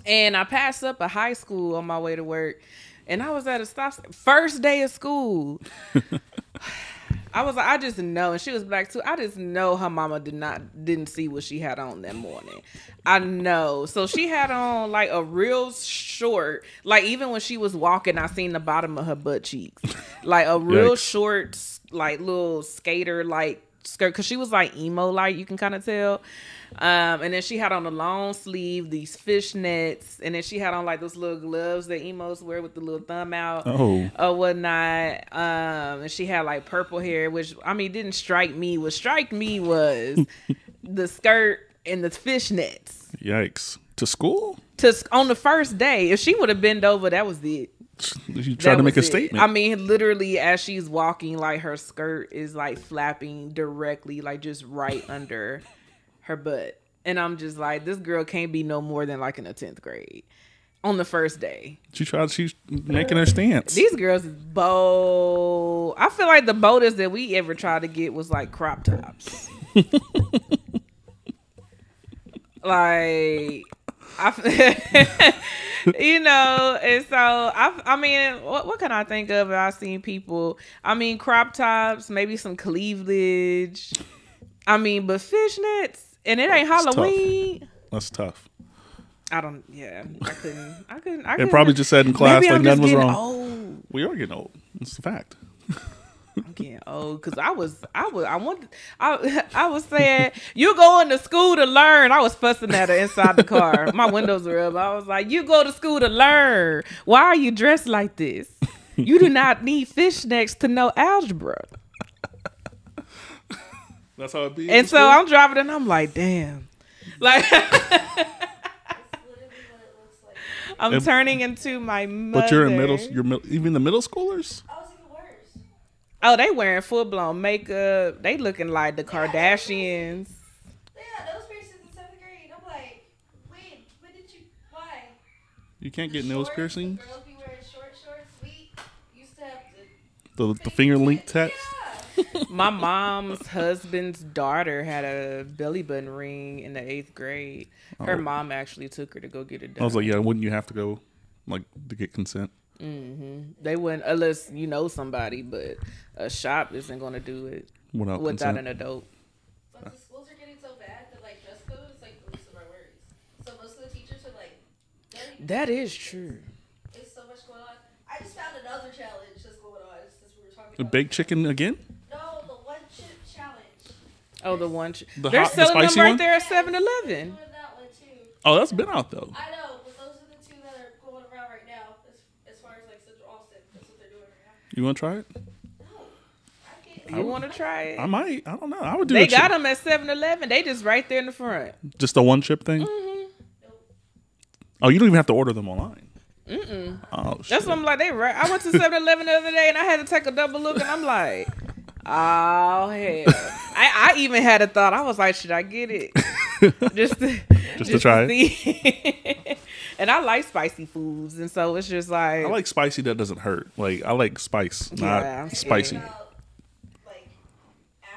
and I passed up a high school on my way to work, and I was at a stop sign. First day of school. I was like, I just know, and she was black too. I just know her mama did not didn't see what she had on that morning. I know. So she had on like a real short, like even when she was walking, I seen the bottom of her butt cheeks. Like a real Yikes. short, like little skater like skirt, because she was like emo like, you can kind of tell. Um, and then she had on a long sleeve, these fishnets, and then she had on like those little gloves that emos wear with the little thumb out oh. or whatnot. Um, and she had like purple hair, which I mean didn't strike me. What struck me was the skirt and the fishnets. Yikes! To school? To on the first day. If she would have bent over, that was it. She tried to make a it. statement. I mean, literally, as she's walking, like, her skirt is, like, flapping directly, like, just right under her butt. And I'm just like, this girl can't be no more than, like, in the tenth grade on the first day. She tried, she's making her stance. These girls is bold. I feel like the boldest that we ever tried to get was, like, crop tops. Like... I, you know, and so I, I mean, what, what can I think of? I've seen people, I mean, crop tops, maybe some cleavage. I mean, but fishnets, and it ain't Halloween. Tough. That's tough. I don't, yeah, I couldn't, I couldn't, I couldn't. It probably just said in class, maybe like, I'm nothing was wrong. Old. We are getting old. It's a fact. I'm getting old because I was, I was, I wanted, I, I was saying, you going to school to learn. I was fussing at her inside the car. My windows were up. I was like, you go to school to learn. Why are you dressed like this? You do not need fishnets to know algebra. That's how it be. And so school. I'm driving and I'm like, damn. Like, I'm and, turning into my mother. But you're in middle, you're even the middle schoolers? Oh, they wearing full blown makeup. They looking like the Kardashians. Yeah, those piercings in seventh grade. I'm like, wait, when did you? Why? You can't the get shorts, nose piercings. Girls be wearing short shorts. We used to have the the, the finger link tats. Yeah. My mom's husband's daughter had a belly button ring in the eighth grade. Her oh. mom actually took her to go get it done. I was like, yeah, wouldn't you have to go, like, to get consent? Mm-hmm. They wouldn't, unless you know somebody, but a shop isn't going to do it without, without an adult. But the schools are getting so bad that, like, dress code is like the least of our worries. So most of the teachers are like, that is true. There's so much going on. I just found another challenge that's going on since we were talking about the baked chicken again? No, the one chip challenge. Oh, the one chip. The They're selling the them right one? there at seven eleven. Oh, that's been out though. I know. You want to try it? No. You want to try it? I might. I don't know. I would do it. They got them at seven eleven. They just right there in the front. Just the one chip thing? Mm-hmm. Oh, you don't even have to order them online. Mm-mm. Oh, shit. That's what I'm like. They right. I went to seven eleven the other day and I had to take a double look and I'm like, oh, hell. I, I even had a thought. I was like, should I get it? Just to, just, just to try to it. And I like spicy foods, and so it's just like, I like spicy that doesn't hurt. Like, I like spice, not yeah, spicy. About, like,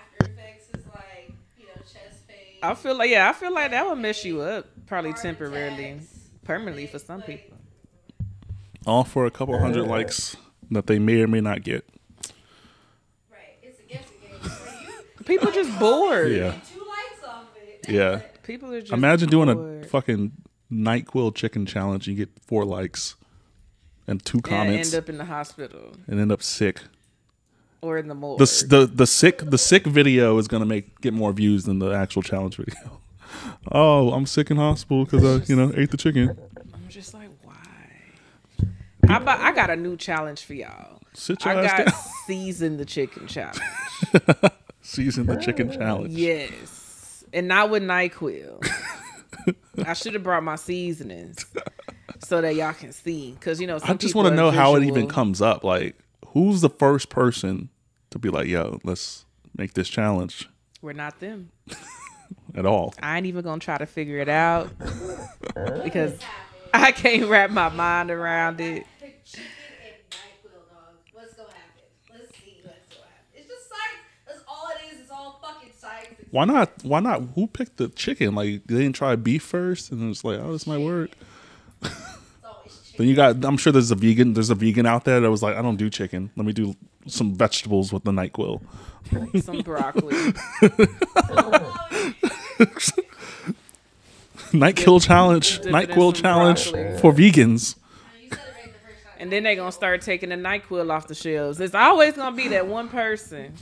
after effects is like, you know, chest pain. I feel like yeah, I feel like that would mess you up, probably temporarily, attacks, permanently for some like, people. All for a couple hundred uh, likes that they may or may not get. Right, it's a guessing game. People just bored. Yeah. Two likes off it. Yeah. People are just. Imagine bored. doing a fucking NyQuil chicken challenge. You get four likes and two comments. And end up in the hospital. And end up sick. Or in the morgue. The the, the sick the sick video is gonna make get more views than the actual challenge video. Oh, I'm sick in hospital because I you know ate the chicken. I'm just like, why? I about, I got a new challenge for y'all. Sit your I ass got down. Season the chicken challenge. Season the chicken challenge. Yes, and not with NyQuil. I should have brought my seasonings so that y'all can see, because you know some I just want to know how it even comes up. Like, who's the first person to be like, "Yo, let's make this challenge"? We're not them at all. I ain't even gonna try to figure it out because I can't wrap my mind around it. Chicken and NyQuil, dog. What's gonna happen? Let's see what's gonna happen. It's just science. That's all it is. It's all fucking science. Why not? Why not? Who picked the chicken? Like, they didn't try beef first, and it's like, oh, this might work. Then you got. I'm sure there's a vegan. There's a vegan out there that was like, I don't do chicken. Let me do some vegetables with the NyQuil. Some broccoli. NyQuil challenge. NyQuil challenge broccoli. For vegans. And then they're gonna start taking the NyQuil off the shelves. It's always gonna be that one person.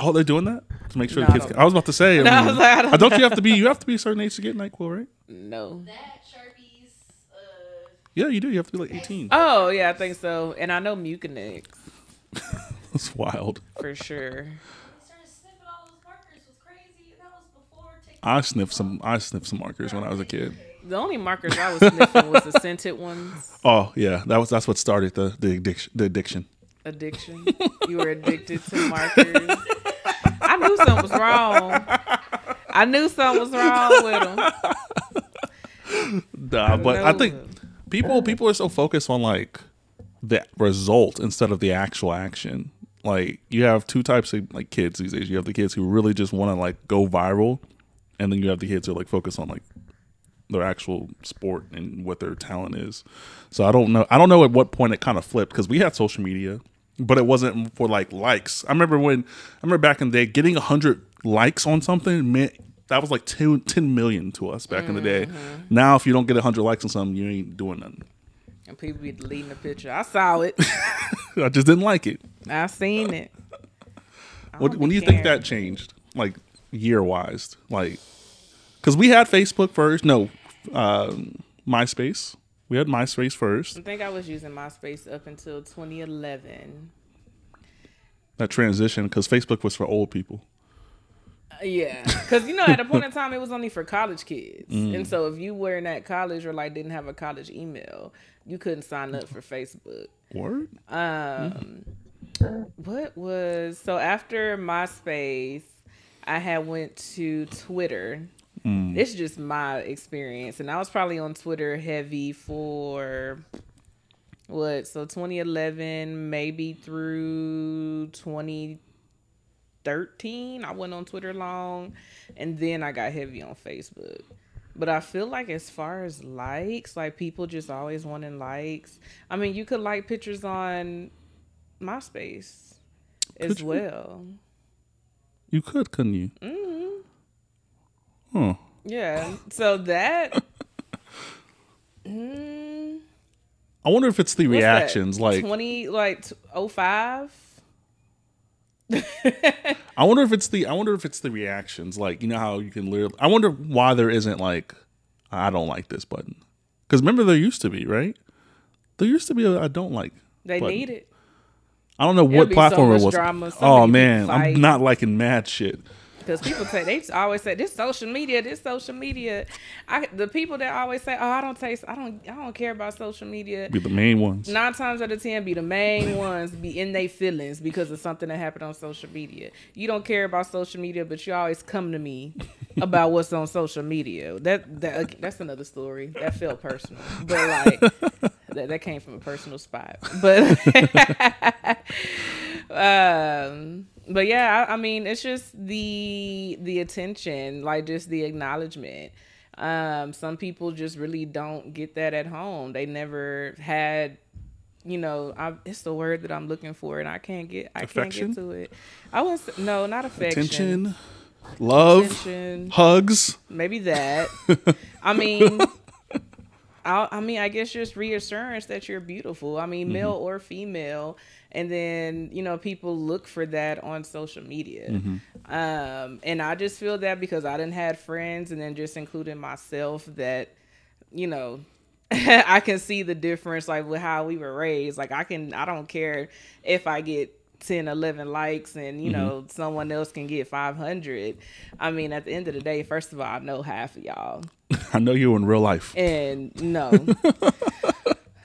Oh, they're doing that to make sure no, the kids. I, can. I was about to say. I, no, mean, I, like, I don't, I don't you have to be? You have to be a certain age to get NyQuil, right? No. That Sharpies. Uh, yeah, you do. You have to be like eighteen. Oh yeah, I think so. And I know Mucinex. That's wild. For sure. I started sniffing all those markers. It was crazy. That was before TikTok. I sniffed some. I sniffed some markers when I was a kid. the only markers I was sniffing was the scented ones. Oh yeah, that was that's what started the the addiction. The addiction. Addiction. You were addicted to markers. I knew something was wrong. I knew something was wrong with them. Nah, I but I think people people are so focused on like the result instead of the actual action. Like you have two types of like kids these days. You have the kids who really just want to like go viral, and then you have the kids who are like focused on like their actual sport and what their talent is. So I don't know. I don't know at what point it kind of flipped, because we had social media, but it wasn't for like likes. I remember when I remember back in the day, getting a hundred likes on something meant that was like ten, ten million to us back mm-hmm. in the day. Now if you don't get a hundred likes on something, you ain't doing nothing. And people be deleting the picture. I saw it. I just didn't like it. I seen it. I what, when do you caring. think that changed? Like year wise, like because we had Facebook first. No, um, MySpace. We had MySpace first. I think I was using MySpace up until twenty eleven. That transition, because Facebook was for old people. Uh, yeah, because you know at a point in time it was only for college kids, mm. and so if you weren't at college or like didn't have a college email, you couldn't sign up for Facebook. Word. Um, mm. What was so after MySpace? I had went to Twitter. Mm. It's just my experience. And I was probably on Twitter heavy for what? So twenty eleven, maybe through twenty thirteen, I went on Twitter long. And then I got heavy on Facebook. But I feel like as far as likes, like people just always wanting likes. I mean, you could like pictures on MySpace could as you? well. You could, couldn't you? Mm-hmm. Huh. Yeah. So that. mm, I wonder if it's the reactions, that? like twenty, like oh five. I wonder if it's the. I wonder if it's the reactions, like you know how you can literally. I wonder why there isn't like, I don't like this button, because remember there used to be, right? There used to be a I don't like. They button. need it. I don't know It'll what platform so it was. Drama, so oh man, I'm not liking mad shit. Because people say they always say this social media, this social media. I the people that always say, oh, I don't taste, I don't, I don't care about social media. Be the main ones. Nine times out of ten, be the main ones. Be in their feelings because of something that happened on social media. You don't care about social media, but you always come to me about what's on social media. That that that's another story. That felt personal, but like. That, that came from a personal spot, but um, but yeah, I, I mean, it's just the the attention, like just the acknowledgement. Um, some people just really don't get that at home. They never had, you know, I, it's the word that I'm looking for, and I can't get, I affection? can't get to it. I was no, not affection. Attention, love, attention, hugs, maybe that. I mean. I mean, I guess just reassurance that you're beautiful. I mean, male mm-hmm. or female. And then, you know, people look for that on social media. Mm-hmm. Um, and I just feel that because I didn't have friends and then just including myself that, you know, I can see the difference like with how we were raised. Like I can, I don't care if I get ten, eleven likes and, you mm-hmm. know, someone else can get five hundred. I mean, at the end of the day, first of all, I know half of y'all. I know you in real life. And no.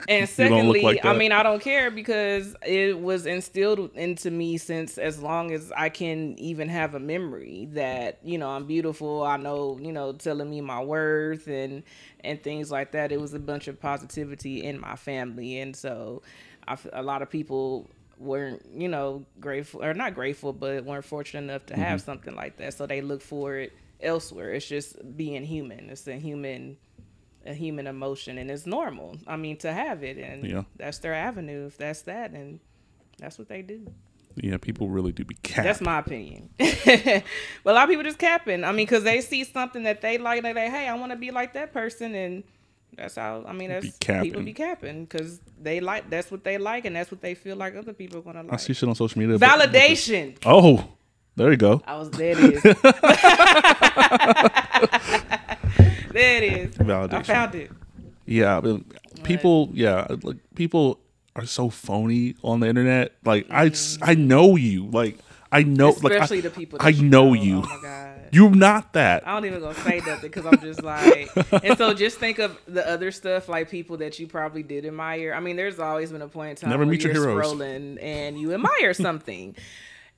And secondly, like I mean, I don't care because it was instilled into me since as long as I can even have a memory that, you know, I'm beautiful. I know, you know, telling me my worth and, and things like that. It was a bunch of positivity in my family. And so I, a lot of people weren't, you know, grateful or not grateful, but weren't fortunate enough to mm-hmm. have something like that. So they look for it elsewhere. It's just being human. It's a human, a human emotion, and it's normal. I mean, to have it, and yeah. that's their avenue. If that's that, and that's what they do. Yeah, people really do be capping. That's my opinion. But a lot of people just capping. I mean, because they see something that they like, and they like, hey, I want to be like that person, and that's how. I mean, that's be people be capping because they like. That's what they like, and that's what they feel like other people are gonna like. I see shit on social media. Validation. But, but this, oh. There you go. I was there. It is. There it is. Validation. I found it. Yeah, people. What? Yeah, like people are so phony on the internet. Like mm-hmm. I, I know you. Like I know. Especially like, I, the people. That I you know, know you. Oh my god. You're not that. I don't even gonna say nothing because I'm just like. And so just think of the other stuff, like people that you probably did admire. I mean, there's always been a point in time Never meet your heroes. Scrolling and you admire something.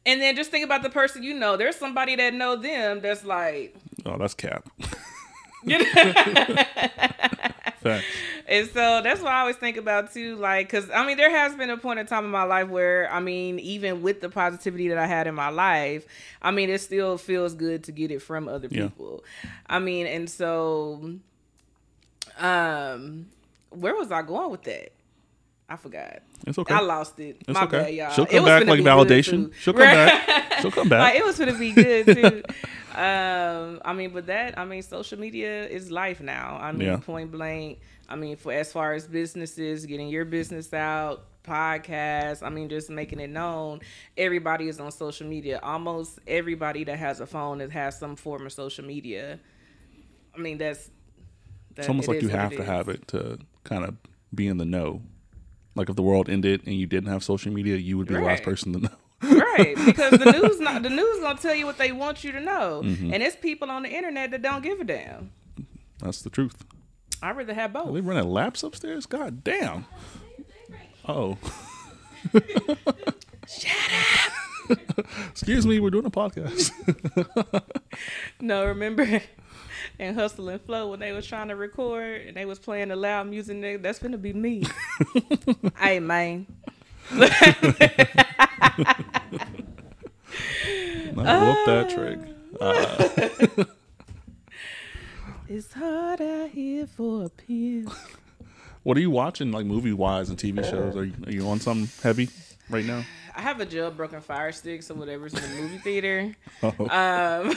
And then just think about the person you know. There's somebody that know them that's like. Oh, that's cap. Facts. And so that's what I always think about too, like, because I mean there has been a point in time in my life where I mean even with the positivity that I had in my life, I mean it still feels good to get it from other people. Yeah. I mean, and so um where was I going with that? I forgot. It's okay. I lost it. It's My okay. bad, y'all. She'll come it back like validation. She'll come back. She'll come back. Like, it was going to be good, too. um, I mean, but that, I mean, social media is life now. I mean, yeah. Point blank. I mean, for as far as businesses, getting your business out, podcasts, I mean, just making it known. Everybody is on social media. Almost everybody that has a phone that has some form of social media. I mean, that's... That, it's almost it like you have to is. have it to kind of be in the know. Like if the world ended and you didn't have social media, you would be right. the last person to know. Right, because the news not, the news gonna tell you what they want you to know, mm-hmm. and it's people on the internet that don't give a damn. That's the truth. I'd rather have both. Are they running laps upstairs? God damn. Oh. Shut up. Excuse me, we're doing a podcast. No, remember. And Hustle and Flow, when they was trying to record and they was playing the loud music, they, that's gonna be me. Hey, man. I whooped that trick. Uh. It's hard out here for a pill. What are you watching, like movie wise and T V shows? Are you, are you on something heavy right now? I have a jailbroken fire stick, so whatever's in the movie theater. Oh. Um,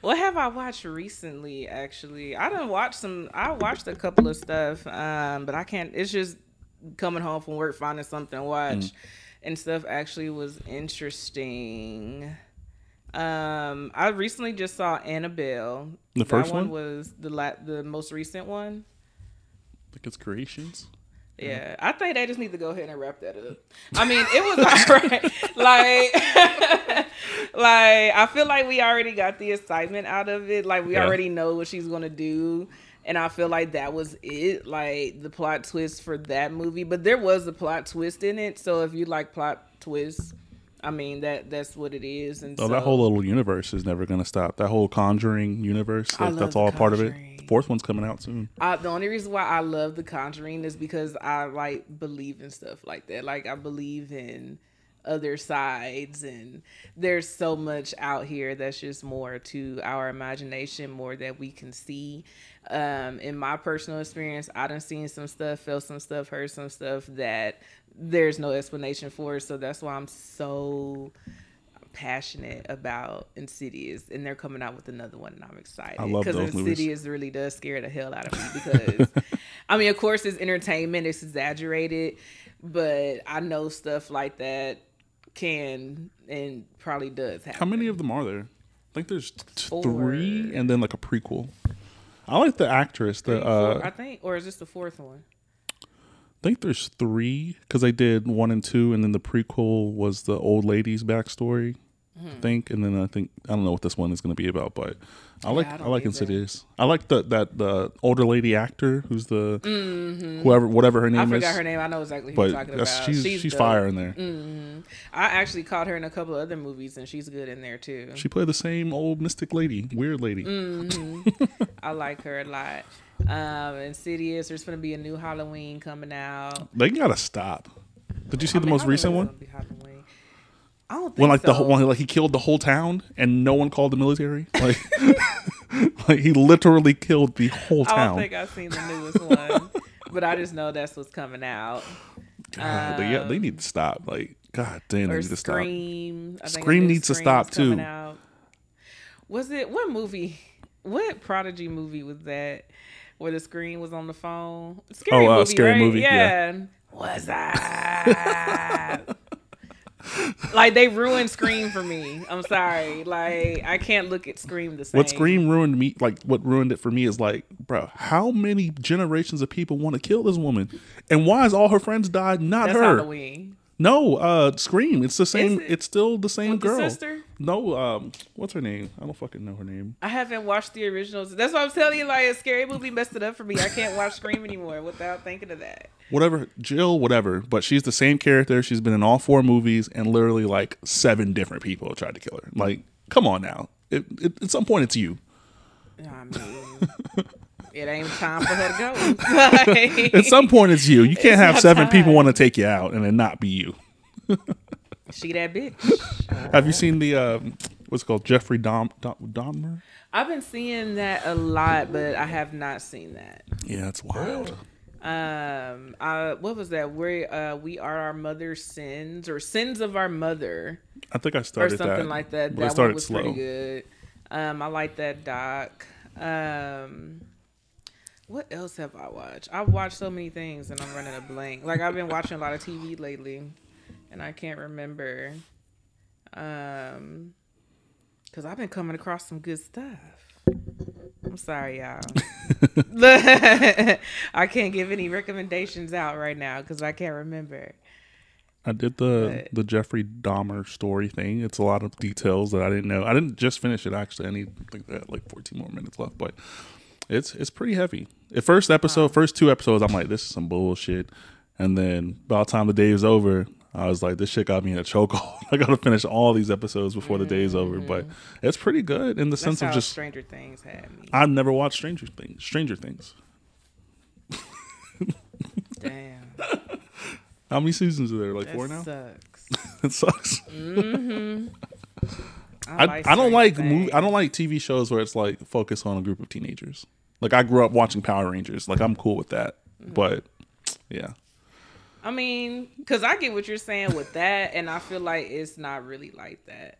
what have I watched recently, actually? I done watched some, I watched a couple of stuff, um, but I can't, it's just coming home from work, finding something to watch, mm. and stuff actually was interesting. Um, I recently just saw Annabelle. The first that one? one was the la- the most recent one. I think it's Creations. Yeah, I think they just need to go ahead and wrap that up. I mean, it was all right. Like, like I feel like we already got the excitement out of it. Like, we yeah. already know what she's going to do. And I feel like that was it. Like, the plot twist for that movie. But there was a plot twist in it. So if you like plot twists, I mean, that that's what it is. And oh, so that whole little universe is never going to stop. That whole Conjuring universe, like, that's all part of it. Fourth one's coming out soon. Uh, the only reason why I love The Conjuring is because I like believe in stuff like that. Like I believe in other sides, and there's so much out here that's just more to our imagination, more that we can see. Um, in my personal experience, I done seen some stuff, felt some stuff, heard some stuff that there's no explanation for. So that's why I'm so passionate about Insidious, and they're coming out with another one, and I'm excited. I love those movies. Because Insidious really does scare the hell out of me because, I mean, of course, it's entertainment, it's exaggerated, but I know stuff like that can and probably does happen. How many of them are there? I think there's t- three, and then like a prequel. I like the actress. The uh, I think, or is this the fourth one? I think there's three because they did one and two, and then the prequel was the old lady's backstory. I think, and then I think I don't know what this one is going to be about, but I like yeah, I, I like Insidious. I like the that the older lady actor who's the mm-hmm. whoever whatever her name is. I forgot is, her name. I know exactly who you're talking about. She's she's, she's fire in there. Mm-hmm. I actually caught her in a couple of other movies, and she's good in there too. She played the same old mystic lady, weird lady. Mm-hmm. I like her a lot. Um, Insidious. There's going to be a new Halloween coming out. They gotta stop. Did you see I the mean, most recent one? I don't think when like so. the whole, when, like he killed the whole town and no one called the military, like, like he literally killed the whole town. I don't think I've seen the newest one, but I just know that's what's coming out. God, um, they, yeah, they need to stop. Like, God damn, they need to Scream. stop. I think Scream needs Scream's to stop too. Out. Was it what movie? What Prodigy movie was that? Where the screen was on the phone? Scary oh, uh, movie, scary right? movie. Yeah. yeah. What's up? Like they ruined Scream for me. I'm sorry. Like I can't look at Scream the same. What Scream ruined me, like what ruined it for me, is like, bro, how many generations of people want to kill this woman, and why is all her friends died, not That's her? Halloween. No, uh, Scream. It's the same. It? It's still the same with girl. The sister? No, um, what's her name? I don't fucking know her name. I haven't watched the originals. That's why I'm telling you, like, a scary movie messed it up for me. I can't watch Scream anymore without thinking of that. Whatever, Jill, whatever. But she's the same character. She's been in all four movies, and literally like seven different people have tried to kill her. Like, come on now. It, it, at some point, it's you. I mean, it ain't time for her to go. Like, at some point, it's you. You can't have seven time. people want to take you out and then not be you. She that bitch. Have you seen the um, what's it called, Jeffrey Dom, Dom, Dahmer? I've been seeing that a lot, but I have not seen that. Yeah, it's wild. Um, uh, what was that? We uh, we are our mother's sins, or sins of our mother. I think I started or something that, like that. That one was slow. Pretty good. Um, I like that doc. Um. What else have I watched? I've watched so many things and I'm running a blank. Like, I've been watching a lot of T V lately and I can't remember. Um, because I've been coming across some good stuff. I'm sorry, y'all. I can't give any recommendations out right now because I can't remember. I did the, but, the Jeffrey Dahmer story thing. It's a lot of details that I didn't know. I didn't just finish it, actually. I need like, like fourteen more minutes left, but... It's it's pretty heavy. At first episode, wow. first two episodes, I'm like, this is some bullshit. And then by the time the day is over, I was like, this shit got me in a chokehold. I got to finish all these episodes before mm-hmm. the day is over. But it's pretty good in the That's sense of just Stranger Things had me. I've never watched Stranger Things. Stranger Things. Damn. How many seasons are there? Like that four now? Sucks. It sucks. Mm-hmm. I, I, I don't like movie, I don't like T V shows where it's like focused on a group of teenagers. Like, I grew up watching Power Rangers. Like, I'm cool with that. Mm-hmm. But yeah, I mean, because I get what you're saying with that, and I feel like it's not really like that.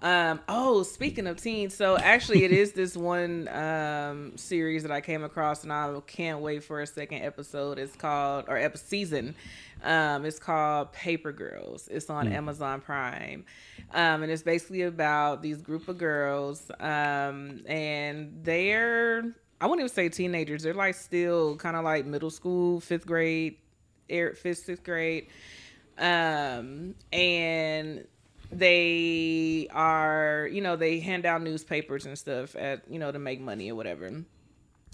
Um, oh, speaking of teens, so actually, it is this one um, series that I came across, and I can't wait for a second episode. It's called or episode season. Um, it's called Paper Girls. It's on mm. Amazon Prime. Um, and it's basically about these group of girls. Um, and they're, I wouldn't even say teenagers. They're like still kind of like middle school, fifth grade, fifth, sixth grade. Um, and they are, you know, they hand out newspapers and stuff at, you know, to make money or whatever.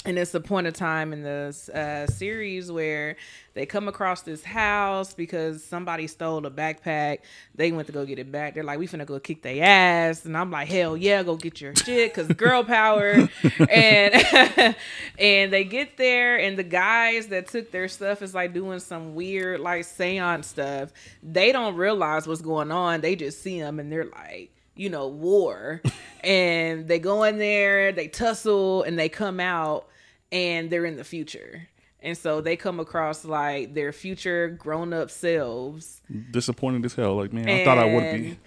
And it's a point of time in this uh, series where they come across this house because somebody stole a backpack. They went to go get it back. They're like, we finna go kick their ass. And I'm like, hell yeah, go get your shit because girl power. and and they get there, and the guys that took their stuff is like doing some weird like seance stuff. They don't realize what's going on. They just see them and they're like, you know, war. And they go in there, they tussle, and they come out, and they're in the future. And so they come across like their future grown-up selves. Disappointing as hell. Like, man, and I thought I would be.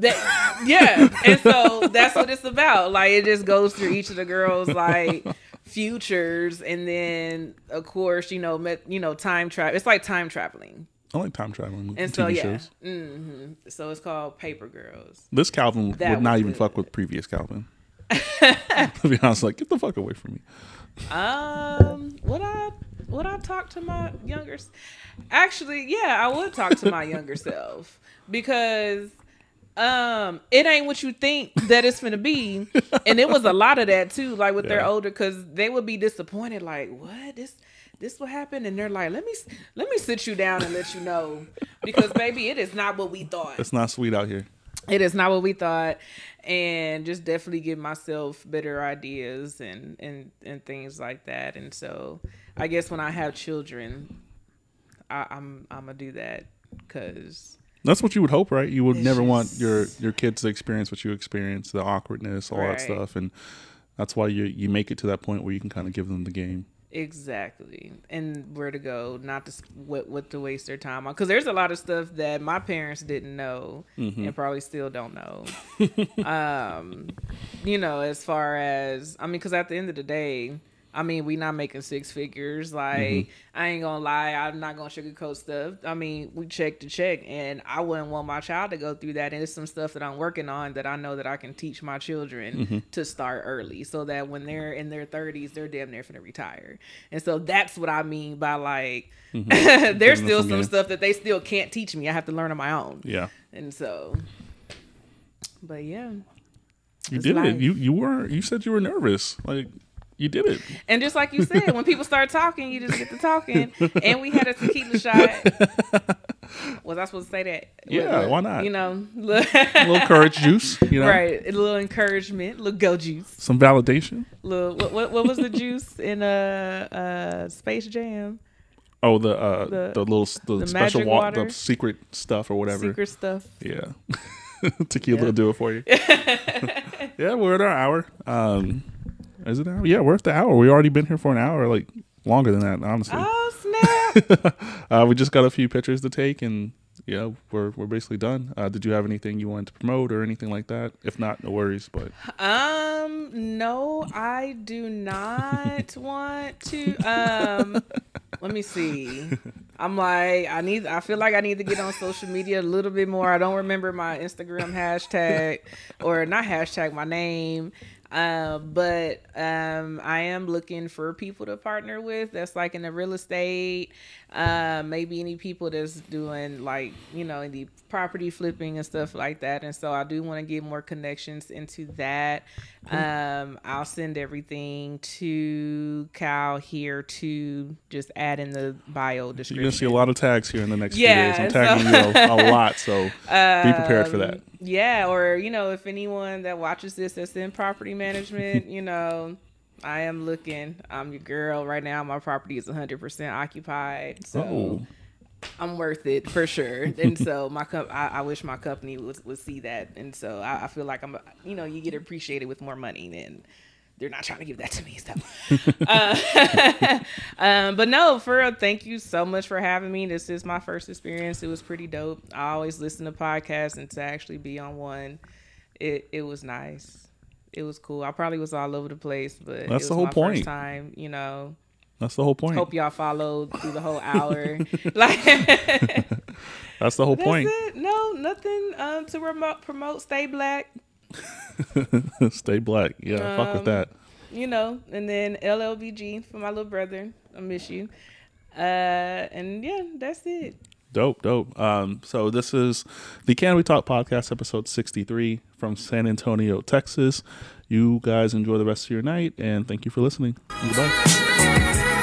That, yeah. And so that's what it's about. Like, it just goes through each of the girls' like futures. And then, of course, you know, met, you know, time travel. It's like time traveling. I like time traveling and T V so, yeah. shows. Mm-hmm. So it's called Paper Girls. This Calvin that would not even good. fuck with previous Calvin. To be honest, like, get the fuck away from me. Um, would I would I talk to my younger? Actually, yeah, I would talk to my younger self because um, it ain't what you think that it's gonna be, and it was a lot of that too. Like with yeah. their older, because they would be disappointed. Like, what this. This will happen, and they're like, "Let me, let me sit you down and let you know, because baby, it is not what we thought. It's not sweet out here. It is not what we thought, and just definitely give myself better ideas and and and things like that. And so, I guess when I have children, I, I'm I'm gonna do that because that's what you would hope, right? You would never just want your your kids to experience what you experience, the awkwardness, all right. that stuff, and that's why you you make it to that point where you can kind of give them the game. Exactly. And where to go, not to what, what to waste their time on. Because there's a lot of stuff that my parents didn't know mm-hmm. and probably still don't know. um, you know, as far as, I mean, because at the end of the day, I mean, we not making six figures. Like, mm-hmm. I ain't gonna lie. I'm not gonna sugarcoat stuff. I mean, we check to check, and I wouldn't want my child to go through that. And it's some stuff that I'm working on that I know that I can teach my children mm-hmm. to start early, so that when they're in their thirties, they're damn near finna retire. And so that's what I mean by, like, mm-hmm. there's still some game. Stuff that they still can't teach me. I have to learn on my own. Yeah. And so, but yeah. You did life. It. You you were, you said you were nervous. Like, you did it. And just like you said, when people start talking, you just get to talking. And we had a tequila shot. Was I supposed to say that? Yeah, with, why not? You know, little a little courage juice. You know? Right. A little encouragement, a little go juice. Some validation. Little what what, what was the juice in uh uh Space Jam? Oh, the uh the, the little the, the special wa- the secret stuff or whatever. Secret stuff. Yeah. Tequila yeah. will do it for you. Yeah, we're at our hour. Um, is it an hour? Yeah, we're at the hour. We've already been here for an hour, like longer than that, honestly. Oh, snap. uh, we just got a few pictures to take, and yeah, we're we're basically done. Uh, did you have anything you wanted to promote or anything like that? If not, no worries. But um, no, I do not want to. Um, let me see. I'm like, I need, I feel like I need to get on social media a little bit more. I don't remember my Instagram hashtag or not hashtag my name. Uh, but, um, I am looking for people to partner with that's like in the real estate, uh, maybe any people that's doing like, you know, the property flipping and stuff like that. And so I do want to get more connections into that. Um, I'll send everything to Cal here to just add in the bio description. You're going to see a lot of tags here in the next yeah, few days. I'm tagging so you a, a lot. So um, be prepared for that. Yeah. Or, you know, if anyone that watches this that's in property management, you know, I am looking. I'm your girl right now. My property is one hundred percent occupied. So oh. I'm worth it for sure. And so my com- I, I wish my company would, would see that. And so I, I feel like I'm, you know, you get appreciated with more money than. They're not trying to give that to me. So, uh, um, but no, for real, thank you so much for having me. This is my first experience. It was pretty dope. I always listen to podcasts, and to actually be on one, it, it was nice. It was cool. I probably was all over the place, but that's it was the whole my point. First time, you know. That's the whole point. Hope y'all followed through the whole hour. Like, that's the whole that's point. It. No, nothing um, to remote, promote. Stay black. Stay black. Yeah, um, fuck with that. You know, and then L L B G for my little brother. I miss you. Uh, and yeah, that's it. Dope, dope. Um, so this is the Can We Talk Podcast, episode sixty-three from San Antonio, Texas. You guys enjoy the rest of your night, and thank you for listening. Goodbye.